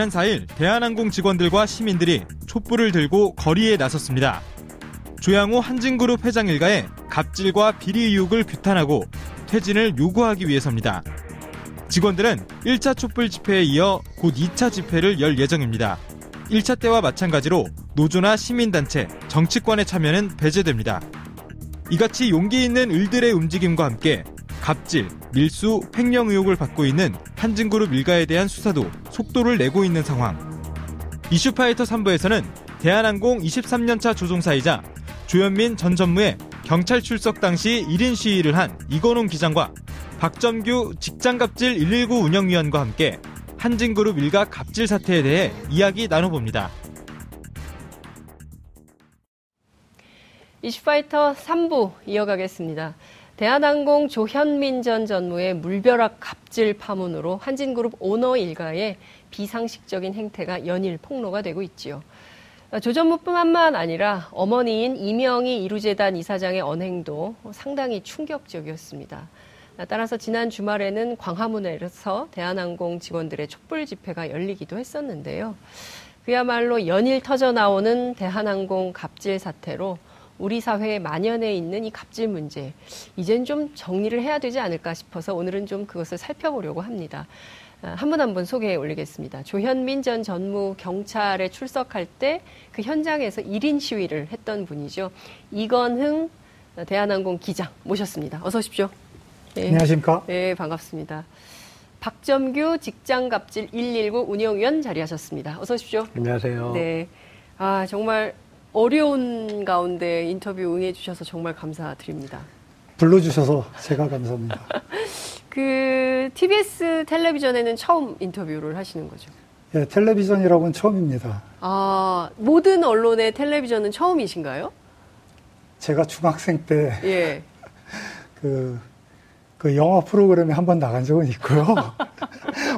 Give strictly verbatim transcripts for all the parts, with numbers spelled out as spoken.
지난 사 일 대한항공 직원들과 시민들이 촛불을 들고 거리에 나섰습니다. 조양호 한진그룹 회장 일가의 갑질과 비리 의혹을 규탄하고 퇴진을 요구하기 위해서입니다. 직원들은 일 차 촛불 집회에 이어 곧 이 차 집회를 열 예정입니다. 일 차 때와 마찬가지로 노조나 시민단체, 정치권의 참여는 배제됩니다. 이같이 용기 있는 을들의 움직임과 함께 갑질, 밀수, 횡령 의혹을 받고 있는 한진그룹 일가에 대한 수사도 속도를 내고 있는 상황. 이슈파이터 삼 부에서는 대한항공 이십삼 년차 조종사이자 조현민 전 전무의 경찰 출석 당시 일 인 시위를 한 이건흥 기장과 박점규 직장갑질 일일구 운영위원과 함께 한진그룹 일가 갑질 사태에 대해 이야기 나눠봅니다. 이슈파이터 삼 부 이어가겠습니다. 대한항공 조현민 전 전무의 물벼락 갑질 파문으로 한진그룹 오너 일가의 비상식적인 행태가 연일 폭로가 되고 있지요. 조 전무뿐만 아니라 어머니인 이명희 이루재단 이사장의 언행도 상당히 충격적이었습니다. 따라서 지난 주말에는 광화문에서 대한항공 직원들의 촛불 집회가 열리기도 했었는데요. 그야말로 연일 터져나오는 대한항공 갑질 사태로 우리 사회에 만연해 있는 이 갑질 문제, 이젠 좀 정리를 해야 되지 않을까 싶어서 오늘은 좀 그것을 살펴보려고 합니다. 한 분 한 분 소개해 올리겠습니다. 조현민 전 전무 경찰에 출석할 때 그 현장에서 일 인 시위를 했던 분이죠. 이건흥 대한항공 기장 모셨습니다. 어서 오십시오. 네. 안녕하십니까? 네, 반갑습니다. 박점규 직장갑질 일일구 운영위원 자리하셨습니다. 어서 오십시오. 안녕하세요. 네, 아 정말 어려운 가운데 인터뷰 응해주셔서 정말 감사드립니다. 불러주셔서 제가 감사합니다. 그 티비에스 텔레비전에는 처음 인터뷰를 하시는 거죠? 예, 텔레비전이라고는 처음입니다. 아, 모든 언론의 텔레비전은 처음이신가요? 제가 중학생 때 예. 그, 그 영화 프로그램에 한번 나간 적은 있고요.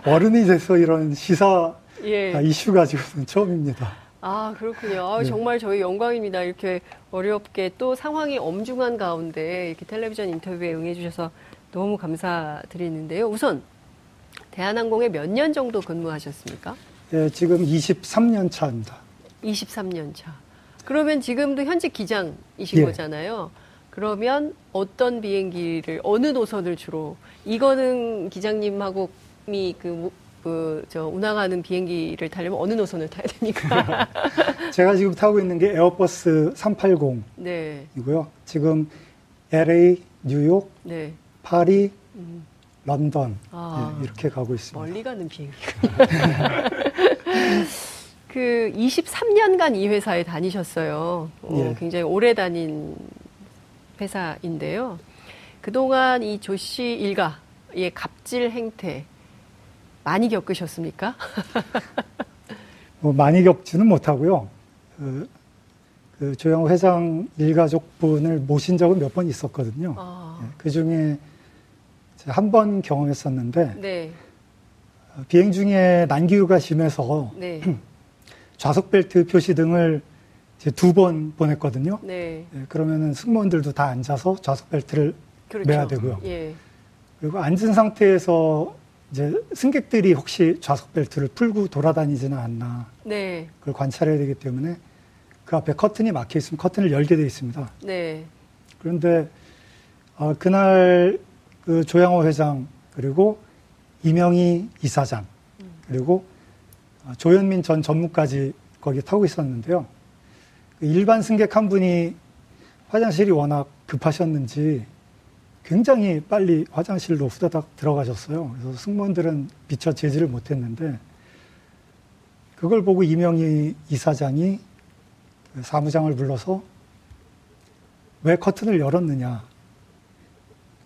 어른이 돼서 이런 시사 예. 이슈 가지고는 처음입니다. 아, 그렇군요. 네. 정말 저희 영광입니다. 이렇게 어렵게 또 상황이 엄중한 가운데 이렇게 텔레비전 인터뷰에 응해주셔서 너무 감사드리는데요. 우선 대한항공에 몇 년 정도 근무하셨습니까? 네, 지금 이십삼 년 차입니다. 이십삼 년 차. 그러면 지금도 현직 기장이신 예. 거잖아요. 그러면 어떤 비행기를, 어느 노선을 주로, 이건흥 기장님하고 미 그 그, 저, 운항하는 비행기를 타려면 어느 노선을 타야 됩니까? 제가 지금 타고 있는 게 에어버스 삼백팔십이고요. 네. 지금 엘에이, 뉴욕, 네. 파리, 음. 런던, 아, 네, 이렇게 가고 있습니다. 멀리 가는 비행기가. 그, 이십삼 년간 이 회사에 다니셨어요. 오, 예. 굉장히 오래 다닌 회사인데요. 그동안 이 조씨 일가의 갑질 행태, 많이 겪으셨습니까? 뭐 많이 겪지는 못하고요. 그, 그 조양호 회장 일가족분을 모신 적은 몇 번 있었거든요. 아. 그 중에 한 번 경험했었는데 네. 비행 중에 난기류가 심해서 네. 좌석벨트 표시등을 두 번 보냈거든요. 네. 그러면은 승무원들도 다 앉아서 좌석벨트를 그렇죠. 매야 되고요. 예. 그리고 앉은 상태에서 이제 승객들이 혹시 좌석 벨트를 풀고 돌아다니지는 않나 네. 그걸 관찰해야 되기 때문에 그 앞에 커튼이 막혀 있으면 커튼을 열게 돼 있습니다. 네. 그런데 어, 그날 그 조양호 회장 그리고 이명희 이사장 그리고 조현민 전 전무까지 거기 타고 있었는데요. 일반 승객 한 분이 화장실이 워낙 급하셨는지 굉장히 빨리 화장실로 후다닥 들어가셨어요. 그래서 승무원들은 미처 제지를 못했는데 그걸 보고 이명희 이사장이 사무장을 불러서 왜 커튼을 열었느냐.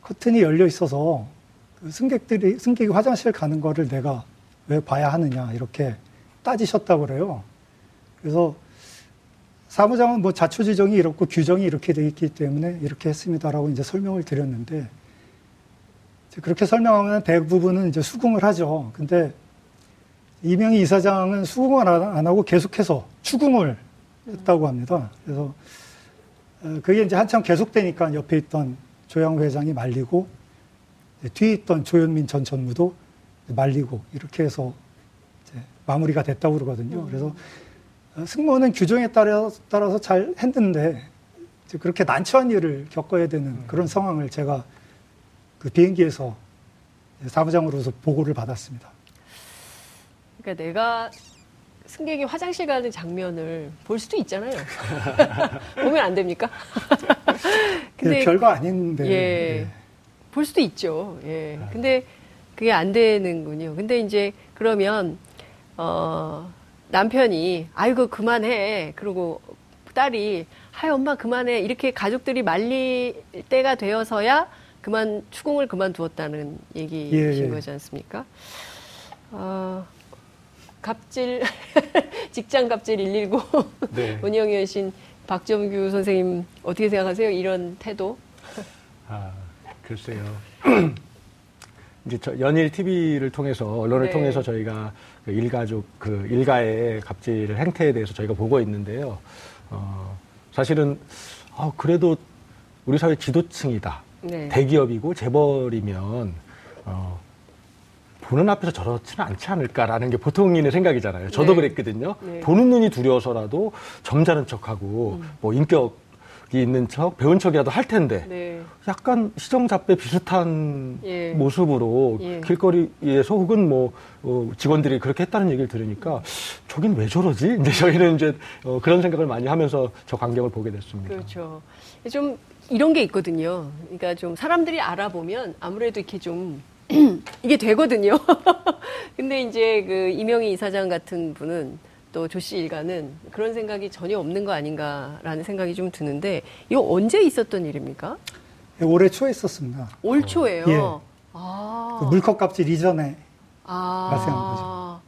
커튼이 열려 있어서 승객들이 승객이 화장실 가는 거를 내가 왜 봐야 하느냐 이렇게 따지셨다고 그래요. 그래서 사무장은 뭐 자초지종이 이렇고 규정이 이렇게 돼 있기 때문에 이렇게 했습니다라고 이제 설명을 드렸는데 그렇게 설명하면 대부분은 이제 수긍을 하죠. 근데 이명희 이사장은 수긍을 안 하고 계속해서 추궁을 했다고 합니다. 그래서 그게 이제 한참 계속되니까 옆에 있던 조양호 회장이 말리고 뒤에 있던 조현민 전 전무도 말리고 이렇게 해서 마무리가 됐다고 그러거든요. 그래서 승무원은 규정에 따라, 따라서 잘 했는데 그렇게 난처한 일을 겪어야 되는 그런 상황을 제가 그 비행기에서 사무장으로서 보고를 받았습니다. 그러니까 내가 승객이 화장실 가는 장면을 볼 수도 있잖아요. 보면 안 됩니까? 근데 예, 별거 아닌데. 예, 예. 볼 수도 있죠. 예. 근데 그게 안 되는군요. 근데 이제 그러면 어, 남편이 아이고 그만해. 그리고 딸이 아이 엄마 그만해. 이렇게 가족들이 말릴 때가 되어서야 그만 추궁을 그만두었다는 얘기이신 예, 예. 거지 않습니까? 어, 갑질 직장갑질 일일구 네. 운영위원신 박점규 선생님 어떻게 생각하세요? 이런 태도? 아 글쎄요. 이제 저 연일 티비를 통해서 언론을 네. 통해서 저희가 그 일가족 그 일가의 갑질 행태에 대해서 저희가 보고 있는데요. 어, 사실은 아, 그래도 우리 사회 지도층이다. 네. 대기업이고 재벌이면 어, 보는 앞에서 저렇지는 않지 않을까라는 게 보통인의 생각이잖아요. 저도 네. 그랬거든요. 네. 보는 눈이 두려워서라도 점잖은 척하고 음. 뭐 인격이 있는 척, 배운 척이라도 할 텐데 네. 약간 시정잡배 비슷한 예. 모습으로 예. 길거리에서 혹은 뭐 어, 직원들이 그렇게 했다는 얘기를 들으니까 저긴 왜 저러지? 이제 저희는 이제 어, 그런 생각을 많이 하면서 저 광경을 보게 됐습니다. 그렇죠. 좀 이런 게 있거든요. 그러니까 좀 사람들이 알아보면 아무래도 이렇게 좀 이게 되거든요. 근데 이제 그 이명희 이사장 같은 분은 또 조씨 일가는 그런 생각이 전혀 없는 거 아닌가라는 생각이 좀 드는데 이거 언제 있었던 일입니까? 네, 올해 초에 있었습니다. 올 초에요? 예. 아. 그 물컵 갑질 이전에 아. 발생한 거죠.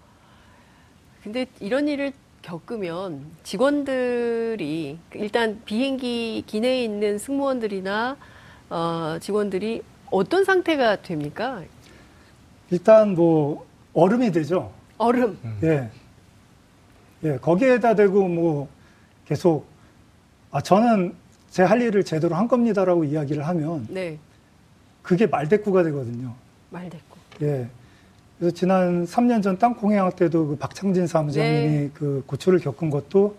근데 이런 일을 겪으면 직원들이 일단 비행기 기내에 있는 승무원들이나 어, 직원들이 어떤 상태가 됩니까? 일단 뭐 얼음이 되죠. 얼음. 예, 예 거기에다 대고 뭐 계속 아 저는 제 할 일을 제대로 한 겁니다라고 이야기를 하면 네. 그게 말대꾸가 되거든요. 말대꾸. 예. 그래서 지난 삼 년 전 땅콩해양 때도 그 박창진 사무장님이 네. 그 고초를 겪은 것도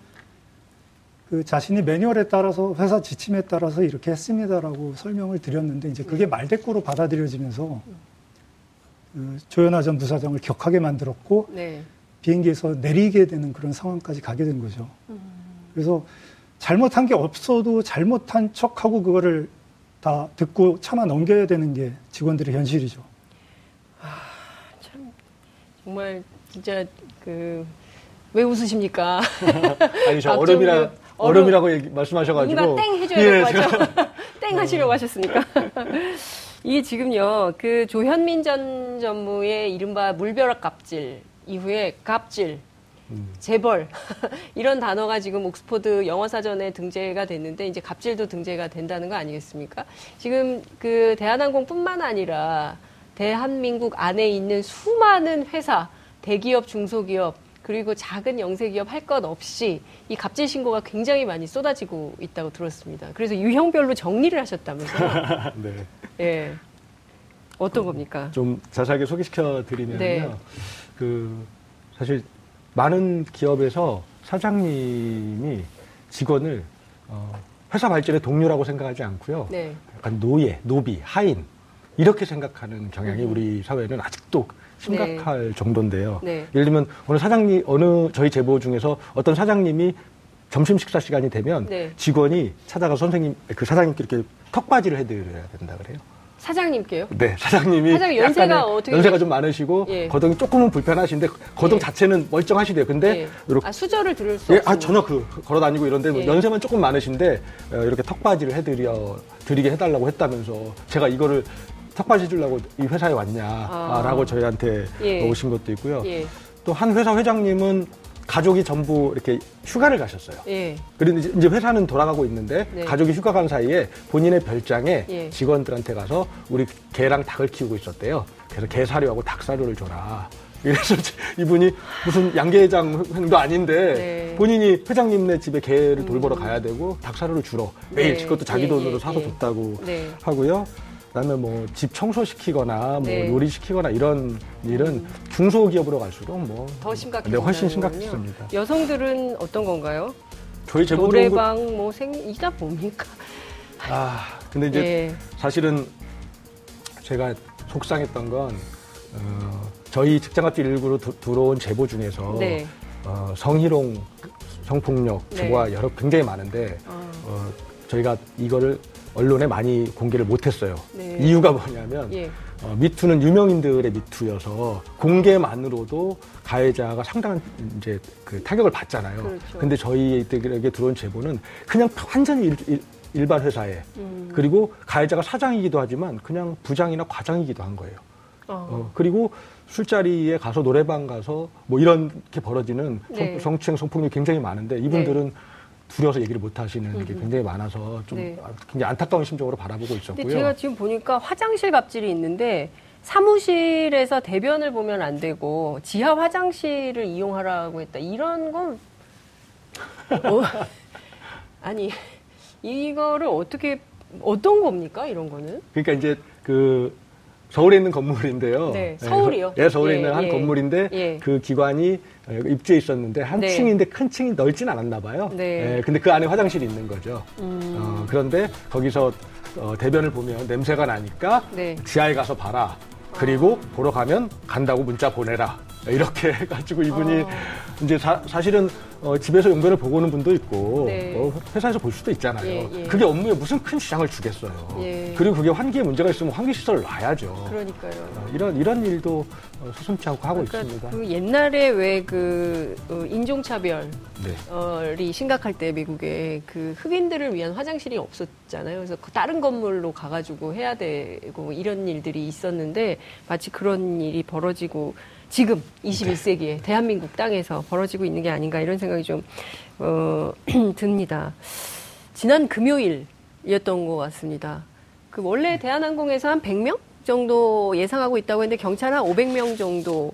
그 자신이 매뉴얼에 따라서 회사 지침에 따라서 이렇게 했습니다라고 설명을 드렸는데 이제 그게 말대꾸로 받아들여지면서 그 조현아 전 부사장을 격하게 만들었고 네. 비행기에서 내리게 되는 그런 상황까지 가게 된 거죠. 음. 그래서 잘못한 게 없어도 잘못한 척하고 그거를 다 듣고 참아 넘겨야 되는 게 직원들의 현실이죠. 아, 참 정말 진짜 그 왜 웃으십니까? 아니 저 얼음이라. 얼음이라고 얘기, 말씀하셔가지고. 뭔가 땡 해줘야 될 것 같죠? 땡 하시려고 하셨으니까. 이게 지금요, 그 조현민 전 전무의 이른바 물벼락 갑질, 이후에 갑질, 음. 재벌, 이런 단어가 지금 옥스포드 영어사전에 등재가 됐는데, 이제 갑질도 등재가 된다는 거 아니겠습니까? 지금 그 대한항공 뿐만 아니라 대한민국 안에 있는 수많은 회사, 대기업, 중소기업, 그리고 작은 영세기업 할 것 없이 이 갑질 신고가 굉장히 많이 쏟아지고 있다고 들었습니다. 그래서 유형별로 정리를 하셨다면서요? 네. 예. 어떤 그, 겁니까? 좀 자세하게 소개시켜 드리면요. 네. 그 사실 많은 기업에서 사장님이 직원을 어, 회사 발전의 동료라고 생각하지 않고요. 네. 약간 노예, 노비, 하인 이렇게 생각하는 경향이 음. 우리 사회는 아직도 심각할 네. 정도인데요. 네. 예를 들면 어느 사장님, 어느 저희 제보 중에서 어떤 사장님이 점심 식사 시간이 되면 네. 직원이 찾아가 선생님, 그 사장님께 이렇게 턱받이를 해드려야 된다 그래요. 사장님께요? 네, 사장님이 사장님 연세가 어떻게 연세가 좀 많으시고 예. 거동이 조금은 불편하신데 거동 예. 자체는 멀쩡하시대요. 근데 예. 이렇게 아, 수저를 들을 수 예, 없어요. 아, 전혀 그 걸어 다니고 이런데 예. 연세만 조금 많으신데 이렇게 턱받이를 해드려 드리게 해달라고 했다면서 제가 이거를 턱받이 주려고 이 회사에 왔냐라고 아. 저희한테 예. 오신 것도 있고요. 예. 또 한 회사 회장님은 가족이 전부 이렇게 휴가를 가셨어요. 예. 그런데 이제 회사는 돌아가고 있는데 네. 가족이 휴가 간 사이에 본인의 별장에 예. 직원들한테 가서 우리 개랑 닭을 키우고 있었대요. 그래서 개 사료하고 닭 사료를 줘라. 그래서 이분이 무슨 양계장도 아닌데 네. 본인이 회장님네 집에 개를 돌보러 음. 가야 되고 닭 사료를 주러 매일 네. 그것도 자기 예. 돈으로 예. 사서 줬다고 네. 하고요. 그다음에 뭐 집 청소시키거나 뭐 네. 요리시키거나 이런 일은 음. 중소기업으로 갈수록 뭐 더 심각해요. 네, 훨씬 심각해집니다. 여성들은 어떤 건가요? 저희 제보도 노래방 뭐 생이다 뭡니까? 아, 근데 이제 예. 사실은 제가 속상했던 건 어, 저희 직장갑질 일구로 들어온 제보 중에서 네. 어, 성희롱, 성폭력 제보가 네. 여러 굉장히 많은데 아. 어, 저희가 이거를 언론에 많이 공개를 못했어요. 네. 이유가 뭐냐면 예. 어, 미투는 유명인들의 미투여서 공개만으로도 가해자가 상당한 이제 그 타격을 받잖아요. 그렇죠. 근데 저희들에게 들어온 제보는 그냥 완전히 일, 일, 일반 회사에 음. 그리고 가해자가 사장이기도 하지만 그냥 부장이나 과장이기도 한 거예요. 어. 어, 그리고 술자리에 가서 노래방 가서 뭐 이렇게 벌어지는 네. 성, 성추행 성폭력이 굉장히 많은데 이분들은 네. 두려워서 얘기를 못 하시는 게 굉장히 많아서 좀 네. 굉장히 안타까운 심정으로 바라보고 있었고요. 근데 제가 지금 보니까 화장실 갑질이 있는데 사무실에서 대변을 보면 안 되고 지하 화장실을 이용하라고 했다. 이런 건 어, 아니 이거를 어떻게 어떤 겁니까 이런 거는? 그러니까 이제 그 서울에 있는 건물인데요. 네, 서울이요? 예, 서울에 예, 있는 한 예, 건물인데 예. 그 기관이 입주해 있었는데 한 네. 층인데 큰 층이 넓진 않았나 봐요. 네. 예, 근데 그 안에 화장실이 있는 거죠. 음. 어, 그런데 거기서 어, 대변을 보면 냄새가 나니까 네. 지하에 가서 봐라. 그리고 아. 보러 가면 간다고 문자 보내라. 이렇게 해가지고 이분이 아. 이제 사, 사실은 어, 집에서 용변을 보고 오는 분도 있고 네. 어, 회사에서 볼 수도 있잖아요. 예, 예. 그게 업무에 무슨 큰 지장을 주겠어요. 예. 그리고 그게 환기에 문제가 있으면 환기 시설을 놔야죠. 그러니까요. 어, 이런 이런 일도 어, 서슴지 않고 하고 그러니까 있습니다. 그 옛날에 왜 그 어, 인종차별이 네. 심각할 때 미국에 그 흑인들을 위한 화장실이 없었잖아요. 그래서 그 다른 건물로 가가지고 해야 되고 이런 일들이 있었는데 마치 그런 일이 벌어지고. 지금 이십일 세기에 네. 대한민국 땅에서 벌어지고 있는 게 아닌가 이런 생각이 좀 어, 듭니다. 지난 금요일이었던 것 같습니다. 그 원래 네. 대한항공에서 한 백 명 정도 예상하고 있다고 했는데 경찰 한 오백 명 정도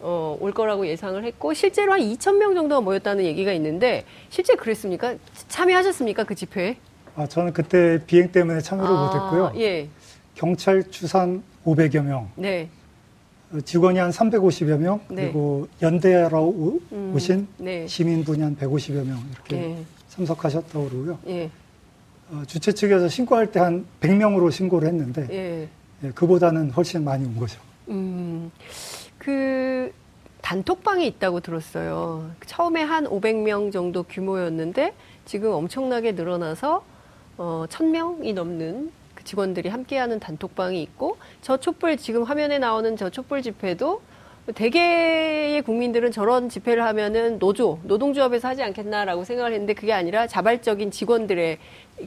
어, 올 거라고 예상을 했고 실제로 한 이천 명 정도가 모였다는 얘기가 있는데 실제 그랬습니까? 참여하셨습니까? 그 집회에? 아, 저는 그때 비행 때문에 참여를 아, 못했고요. 예. 경찰 추산 오백여 명. 네. 직원이 한 삼백오십여 명, 네. 그리고 연대하러 오, 음, 오신 네. 시민분이 한 백오십여 명 이렇게 네. 참석하셨다고 그러고요. 네. 어, 주최 측에서 신고할 때 한 백 명으로 신고를 했는데 네. 예, 그보다는 훨씬 많이 온 거죠. 음, 그 단톡방이 있다고 들었어요. 처음에 한 오백 명 정도 규모였는데 지금 엄청나게 늘어나서 어, 천 명이 넘는 직원들이 함께하는 단톡방이 있고 저 촛불 지금 화면에 나오는 저 촛불 집회도 대개의 국민들은 저런 집회를 하면은 노조, 노동조합에서 하지 않겠나라고 생각을 했는데 그게 아니라 자발적인 직원들의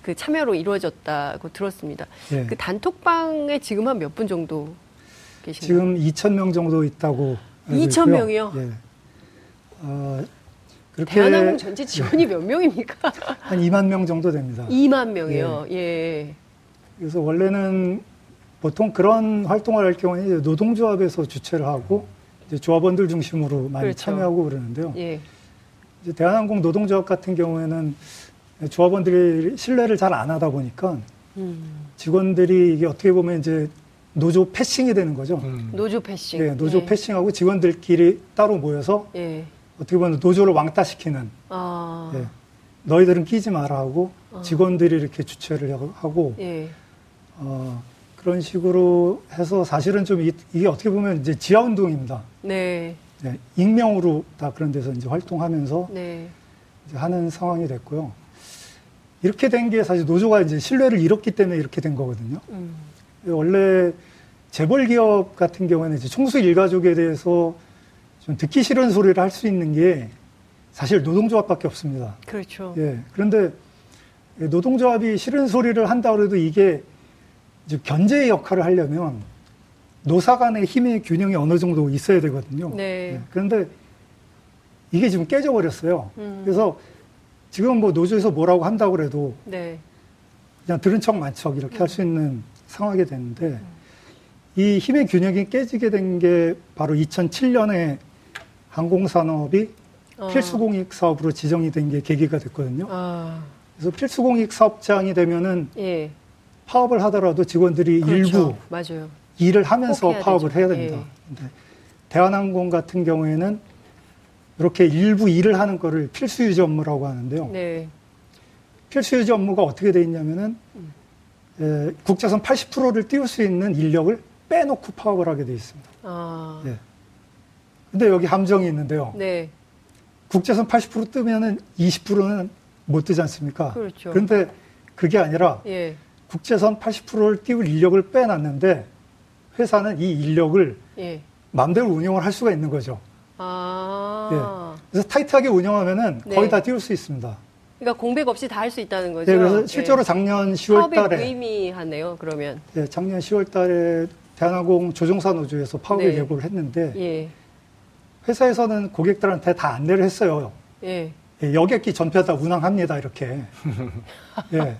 그 참여로 이루어졌다고 들었습니다. 네. 그 단톡방에 지금 한 몇 분 정도 계신가요? 지금 이천 명 정도 있다고 알고 이천 있고요. 명이요? 네. 어... 그렇게... 대한항공 전체 직원이 몇 명입니까? 한 이만 명 정도 됩니다. 이만 명이요? 네. 예. 그래서 원래는 보통 그런 활동을 할 경우에 이제 노동조합에서 주최를 하고 이제 조합원들 중심으로 많이 그렇죠. 참여하고 그러는데요. 예. 이제 대한항공 노동조합 같은 경우에는 조합원들이 신뢰를 잘 안 하다 보니까 음. 직원들이 이게 어떻게 보면 이제 노조 패싱이 되는 거죠. 음. 노조 패싱. 네, 노조 예. 패싱하고 직원들끼리 따로 모여서 예. 어떻게 보면 노조를 왕따시키는. 아. 네, 너희들은 끼지 마라 하고 직원들이 아. 이렇게 주최를 하고. 예. 어, 그런 식으로 해서 사실은 좀 이, 이게 어떻게 보면 이제 지하 운동입니다. 네. 네. 익명으로 다 그런 데서 이제 활동하면서 네. 이제 하는 상황이 됐고요. 이렇게 된 게 사실 노조가 이제 신뢰를 잃었기 때문에 이렇게 된 거거든요. 음. 원래 재벌 기업 같은 경우에는 이제 총수 일가족에 대해서 좀 듣기 싫은 소리를 할 수 있는 게 사실 노동조합밖에 없습니다. 그렇죠. 예. 그런데 노동조합이 싫은 소리를 한다고 해도 이게 견제의 역할을 하려면 노사 간의 힘의 균형이 어느 정도 있어야 되거든요. 네. 네. 그런데 이게 지금 깨져버렸어요. 음. 그래서 지금 뭐 노조에서 뭐라고 한다고 그래도 네. 그냥 들은 척 만 척 이렇게 음. 할 수 있는 상황이 됐는데 음. 이 힘의 균형이 깨지게 된 게 바로 이천칠 년에 항공산업이 어. 필수공익사업으로 지정이 된 게 계기가 됐거든요. 아. 그래서 필수공익사업장이 되면은 예. 파업을 하더라도 직원들이 그렇죠. 일부 맞아요. 일을 하면서 해야 파업을 되죠. 해야 됩니다. 예. 근데 대한항공 같은 경우에는 이렇게 일부 일을 하는 거를 필수 유지 업무라고 하는데요. 네. 필수 유지 업무가 어떻게 돼 있냐면은 음. 예, 국제선 팔십 퍼센트를 띄울 수 있는 인력을 빼놓고 파업을 하게 돼 있습니다. 아. 예. 근데 여기 함정이 있는데요. 네. 국제선 팔십 퍼센트 뜨면은 이십 퍼센트는 못 뜨지 않습니까? 그렇죠. 그런데 그게 아니라 예. 국제선 팔십 퍼센트를 띄울 인력을 빼놨는데 회사는 이 인력을 예. 마음대로 운영을 할 수가 있는 거죠. 아. 예. 그래서 타이트하게 운영하면은 네. 거의 다 띄울 수 있습니다. 그러니까 공백 없이 다 할 수 있다는 거죠. 네, 그래서 실제로 예. 작년 시월 달에 파업이 의미하네요. 그러면. 예, 작년 시월 달에 대한항공 조종사 노조에서 파업을 네. 예고를 했는데 예. 회사에서는 고객들한테 다 안내를 했어요. 예. 예, 여객기 전편 다 운항합니다. 이렇게. 예.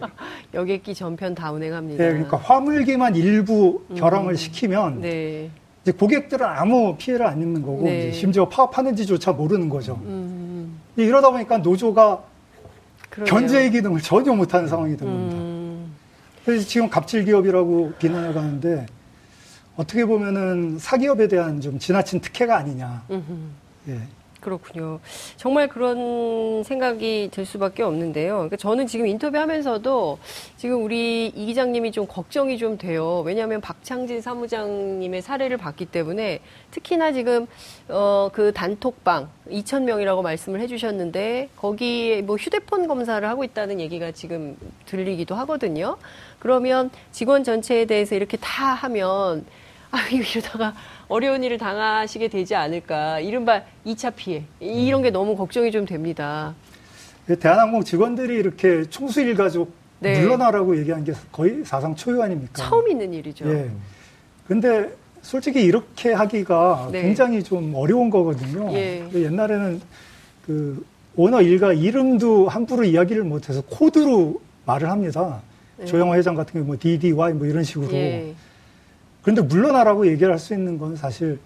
여객기 전편 다 운행합니다. 예, 그러니까 화물기만 일부 결항을 음. 시키면 네. 이제 고객들은 아무 피해를 안 입는 거고 네. 이제 심지어 파업하는지조차 모르는 거죠. 음. 예, 이러다 보니까 노조가 그러네요. 견제의 기능을 전혀 못하는 상황이 된 겁니다. 음. 그래서 지금 갑질기업이라고 비난을 하는데 어떻게 보면은 사기업에 대한 좀 지나친 특혜가 아니냐. 음. 예. 그렇군요. 정말 그런 생각이 들 수밖에 없는데요. 그러니까 저는 지금 인터뷰하면서도 지금 우리 이 기장님이 좀 걱정이 좀 돼요. 왜냐하면 박창진 사무장님의 사례를 봤기 때문에 특히나 지금 어, 그 단톡방 이천 명이라고 말씀을 해주셨는데 거기에 뭐 휴대폰 검사를 하고 있다는 얘기가 지금 들리기도 하거든요. 그러면 직원 전체에 대해서 이렇게 다 하면 아, 이러다가 어려운 일을 당하시게 되지 않을까. 이른바 이 차 피해. 이런 게 너무 걱정이 좀 됩니다. 대한항공 직원들이 이렇게 총수일 가족 네. 물러나라고 얘기한 게 거의 사상 초유 아닙니까? 처음 있는 일이죠. 예. 근데 솔직히 이렇게 하기가 네. 굉장히 좀 어려운 거거든요. 예. 옛날에는 그 오너 일가 이름도 함부로 이야기를 못해서 코드로 말을 합니다. 예. 조양호 회장 같은 경우 뭐 디 디 와이 뭐 이런 식으로. 예. 그런데 물러나라고 얘기를 할 수 있는 건 사실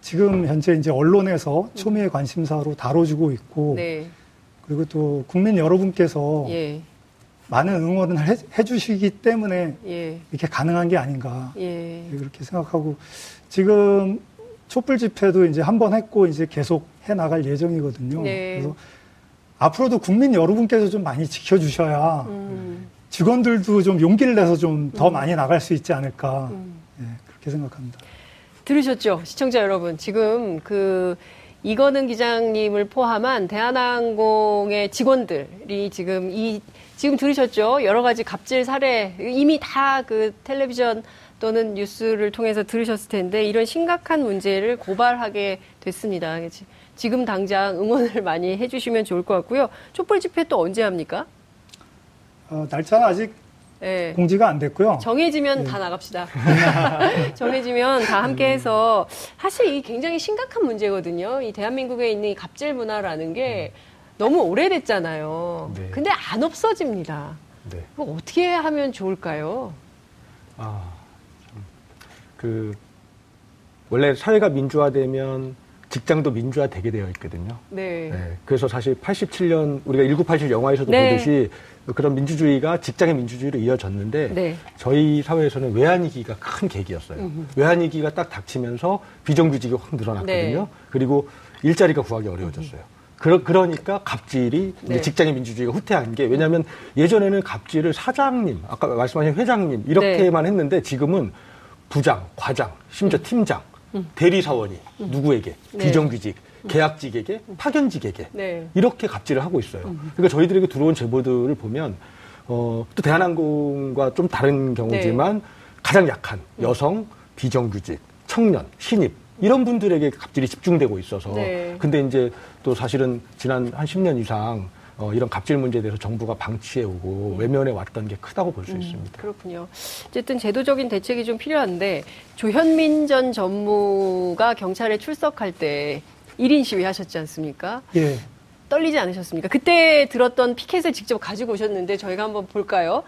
지금 현재 이제 언론에서 초미의 관심사로 다뤄주고 있고 네. 그리고 또 국민 여러분께서 예. 많은 응원을 해, 해주시기 때문에 예. 이렇게 가능한 게 아닌가 예. 그렇게 생각하고 지금 촛불 집회도 이제 한 번 했고 이제 계속 해 나갈 예정이거든요. 네. 그래서 앞으로도 국민 여러분께서 좀 많이 지켜주셔야. 음. 직원들도 좀 용기를 내서 좀 더 음. 많이 나갈 수 있지 않을까 음. 예, 그렇게 생각합니다. 들으셨죠? 시청자 여러분. 지금 그 이건흥 기장님을 포함한 대한항공의 직원들이 지금 이 지금 들으셨죠? 여러 가지 갑질 사례 이미 다 그 텔레비전 또는 뉴스를 통해서 들으셨을 텐데 이런 심각한 문제를 고발하게 됐습니다. 지금 당장 응원을 많이 해주시면 좋을 것 같고요. 촛불 집회 또 언제 합니까? 어, 날짜는 아직 네. 공지가 안 됐고요. 정해지면 네. 다 나갑시다. 정해지면 다 함께해서 사실 이 굉장히 심각한 문제거든요. 이 대한민국에 있는 이 갑질 문화라는 게 너무 오래됐잖아요. 네. 근데 안 없어집니다. 네. 그럼 어떻게 하면 좋을까요? 아, 참. 그 원래 사회가 민주화되면 직장도 민주화되게 되어 있거든요. 네. 네. 그래서 사실 팔십칠 년 우리가 천구백팔십 영화에서도 네. 보듯이 그런 민주주의가 직장의 민주주의로 이어졌는데 네. 저희 사회에서는 외환위기가 큰 계기였어요. 음흠. 외환위기가 딱 닥치면서 비정규직이 확 늘어났거든요. 네. 그리고 일자리가 구하기 어려워졌어요. 음흠. 그러, 그러니까 갑질이 네. 직장의 민주주의가 후퇴한 게 왜냐하면 예전에는 갑질을 사장님, 아까 말씀하신 회장님 이렇게만 네. 했는데 지금은 부장, 과장, 심지어 음. 팀장, 음. 대리사원이 음. 누구에게 네. 비정규직. 계약직에게, 파견직에게 네. 이렇게 갑질을 하고 있어요. 그러니까 저희들에게 들어온 제보들을 보면 어, 또 대한항공과 좀 다른 경우지만 네. 가장 약한 여성, 비정규직, 청년, 신입 이런 분들에게 갑질이 집중되고 있어서 네. 근데 이제 또 사실은 지난 한 십 년 이상 어, 이런 갑질 문제에 대해서 정부가 방치해오고 음. 외면해 왔던 게 크다고 볼 수 음, 있습니다. 그렇군요. 어쨌든 제도적인 대책이 좀 필요한데 조현민 전 전무가 경찰에 출석할 때 일 인 시위 하셨지 않습니까? 예. 떨리지 않으셨습니까? 그때 들었던 피켓을 직접 가지고 오셨는데 저희가 한번 볼까요?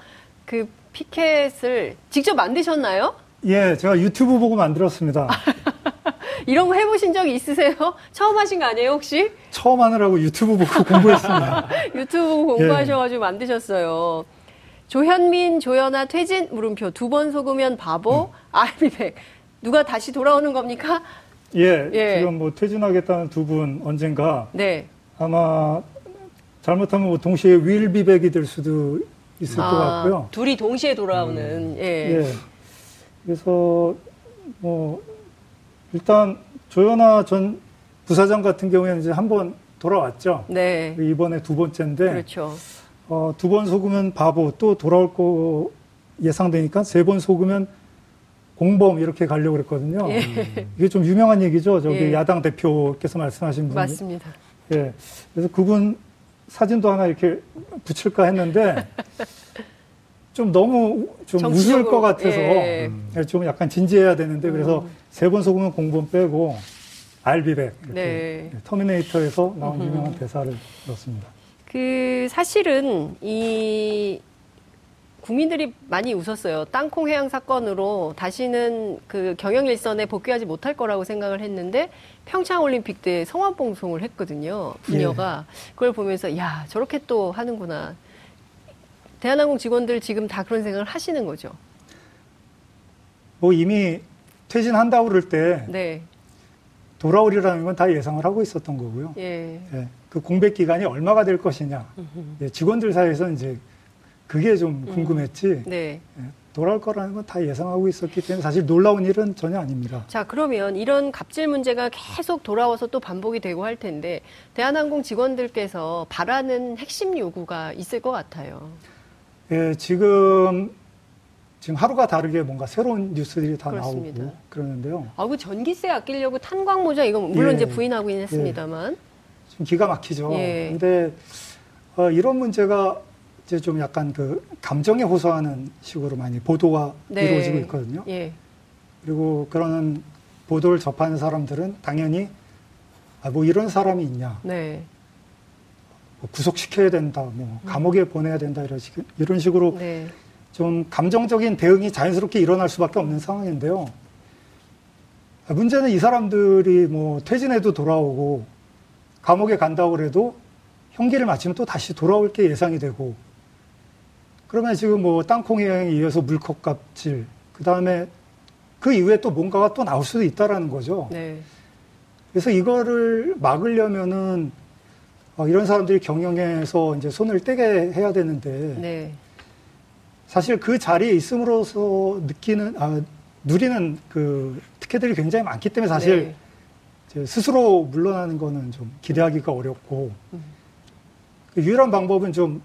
그 피켓을 직접 만드셨나요? 예, 제가 유튜브 보고 만들었습니다. 이런 거 해보신 적 있으세요? 처음 하신 거 아니에요, 혹시? 처음 하느라고 유튜브 보고 공부했습니다. 유튜브 보고 공부하셔가지고 예. 만드셨어요. 조현민, 조현아, 퇴진, 물음표. 두 번 속으면 바보, 알비백. 누가 다시 돌아오는 겁니까? 예, 예. 지금 뭐 퇴진하겠다는 두 분 언젠가 네. 아마 잘못하면 뭐 동시에 윌비백이 될 수도 있을 아, 것 같고요. 둘이 동시에 돌아오는. 음. 예. 예. 그래서 뭐 일단 조현아 전 부사장 같은 경우에는 이제 한 번 돌아왔죠. 네. 이번에 두 번째인데. 그렇죠. 어, 두 번 속으면 바보, 또 돌아올 거 예상되니까 세 번 속으면 공범 이렇게 가려고 그랬거든요. 예. 이게 좀 유명한 얘기죠. 저기 예. 야당 대표께서 말씀하신 분. 맞습니다. 예. 그래서 그분 사진도 하나 이렇게 붙일까 했는데 좀 너무 좀 웃을 것 같아서 예. 좀 약간 진지해야 되는데 그래서 음. 세 번 속으면 공범 빼고 알비백 이렇게 네. 터미네이터에서 나온 음흠. 유명한 대사를 들었습니다. 그 사실은 이 국민들이 많이 웃었어요. 땅콩 해양 사건으로 다시는 그 경영 일선에 복귀하지 못할 거라고 생각을 했는데 평창올림픽 때 성화봉송을 했거든요. 부녀가. 예. 그걸 보면서 야 저렇게 또 하는구나. 대한항공 직원들 지금 다 그런 생각을 하시는 거죠. 뭐 이미 퇴진한다고 그럴 때 네. 돌아오리라는 건 다 예상을 하고 있었던 거고요. 예. 예. 그 공백 기간이 얼마가 될 것이냐. 예, 직원들 사이에서는 이제 그게 좀 궁금했지. 음. 네. 예, 돌아올 거라는 건 다 예상하고 있었기 때문에 사실 놀라운 일은 전혀 아닙니다. 자, 그러면 이런 갑질 문제가 계속 돌아와서 또 반복이 되고 할 텐데 대한항공 직원들께서 바라는 핵심 요구가 있을 것 같아요. 예, 지금. 지금 하루가 다르게 뭔가 새로운 뉴스들이 다 그렇습니다. 나오고 그러는데요. 아, 그 전기세 아끼려고 탄광모자 이거 물론 예, 이제 부인하고 있긴 했습니다만. 예. 지금 기가 막히죠. 예. 근데 어, 이런 문제가 이제 좀 약간 그 감정에 호소하는 식으로 많이 보도가 네. 이루어지고 있거든요. 예. 그리고 그런 보도를 접하는 사람들은 당연히 아, 뭐 이런 사람이 있냐. 네. 뭐 구속시켜야 된다. 뭐 감옥에 음. 보내야 된다 이런 식 이런 식으로. 네. 좀 감정적인 대응이 자연스럽게 일어날 수밖에 없는 상황인데요. 문제는 이 사람들이 뭐 퇴진해도 돌아오고 감옥에 간다고 그래도 형기를 마치면 또 다시 돌아올 게 예상이 되고 그러면 지금 뭐 땅콩 해양에 이어서 물컵 갑질 그다음에 그 이후에 또 뭔가가 또 나올 수도 있다라는 거죠. 네. 그래서 이거를 막으려면은 이런 사람들이 경영에서 이제 손을 떼게 해야 되는데 네. 사실 그 자리에 있음으로써 느끼는, 아, 누리는 그 특혜들이 굉장히 많기 때문에 사실 네. 스스로 물러나는 거는 좀 기대하기가 어렵고 음. 그 유일한 방법은 좀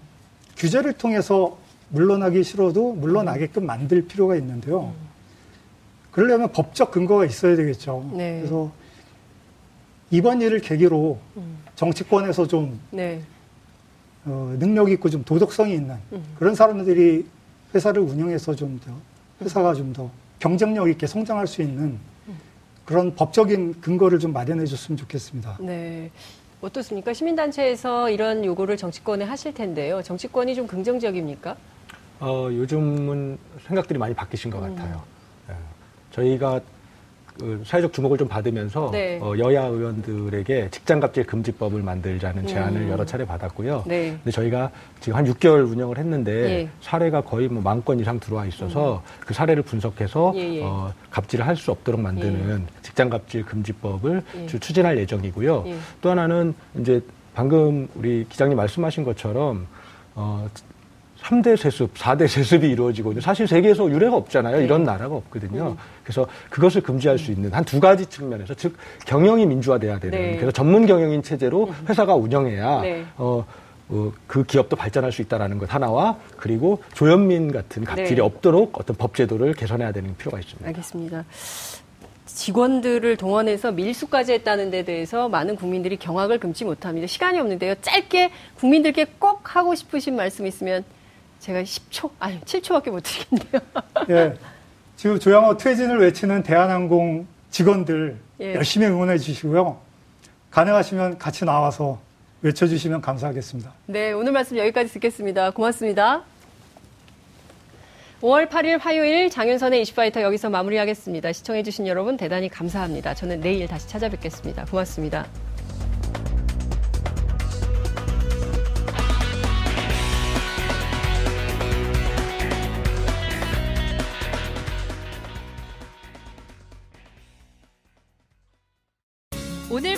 규제를 통해서 물러나기 싫어도 물러나게끔 만들 필요가 있는데요. 음. 그러려면 법적 근거가 있어야 되겠죠. 네. 그래서 이번 일을 계기로 음. 정치권에서 좀 네. 어, 능력 있고 좀 도덕성이 있는 음. 그런 사람들이 회사를 운영해서 좀 더 회사가 좀 더 경쟁력 있게 성장할 수 있는 그런 법적인 근거를 좀 마련해 줬으면 좋겠습니다. 네. 어떻습니까? 시민단체에서 이런 요구를 정치권에 하실 텐데요. 정치권이 좀 긍정적입니까? 어, 요즘은 생각들이 많이 바뀌신 것 음. 같아요. 예. 저희가 사회적 주목을 좀 받으면서 네. 어, 여야 의원들에게 직장갑질 금지법을 만들자는 제안을 음. 여러 차례 받았고요. 네. 근데 저희가 지금 한 육 개월 운영을 했는데 예. 사례가 거의 뭐 만 건 이상 들어와 있어서 음. 그 사례를 분석해서 예예. 어, 갑질을 할 수 없도록 만드는 예. 직장갑질 금지법을 예. 추진할 예정이고요. 예. 또 하나는 이제 방금 우리 기장님 말씀하신 것처럼 어, 삼 대 세습, 사 대 세습이 이루어지고 있는데 사실 세계에서 유례가 없잖아요. 네. 이런 나라가 없거든요. 음. 그래서 그것을 금지할 수 있는 한 두 가지 측면에서 즉 경영이 민주화돼야 되는 네. 그래서 전문 경영인 체제로 회사가 운영해야 네. 어, 어, 그 기업도 발전할 수 있다는 것 하나와 그리고 조현민 같은 갑질이 네. 없도록 어떤 법제도를 개선해야 되는 필요가 있습니다. 알겠습니다. 직원들을 동원해서 밀수까지 했다는 데 대해서 많은 국민들이 경악을 금치 못합니다. 시간이 없는데요. 짧게 국민들께 꼭 하고 싶으신 말씀 있으면 제가 십 초, 아니 칠 초밖에 못 드리겠네요. 예, 지금 조양호 퇴진을 외치는 대한항공 직원들 예. 열심히 응원해 주시고요. 가능하시면 같이 나와서 외쳐주시면 감사하겠습니다. 네, 오늘 말씀 여기까지 듣겠습니다. 고맙습니다. 오월 팔일 화요일 장윤선의 이슈파이터 여기서 마무리하겠습니다. 시청해주신 여러분 대단히 감사합니다. 저는 내일 다시 찾아뵙겠습니다. 고맙습니다. 오늘